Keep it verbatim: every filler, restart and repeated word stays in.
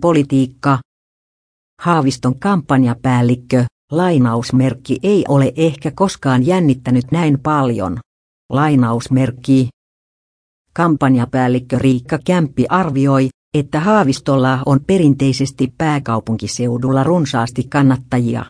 Politiikka. Haaviston kampanjapäällikkö, lainausmerkki, ei ole ehkä koskaan jännittänyt näin paljon. Lainausmerkki. Kampanjapäällikkö Riikka Kämppi arvioi, että Haavistolla on perinteisesti pääkaupunkiseudulla runsaasti kannattajia.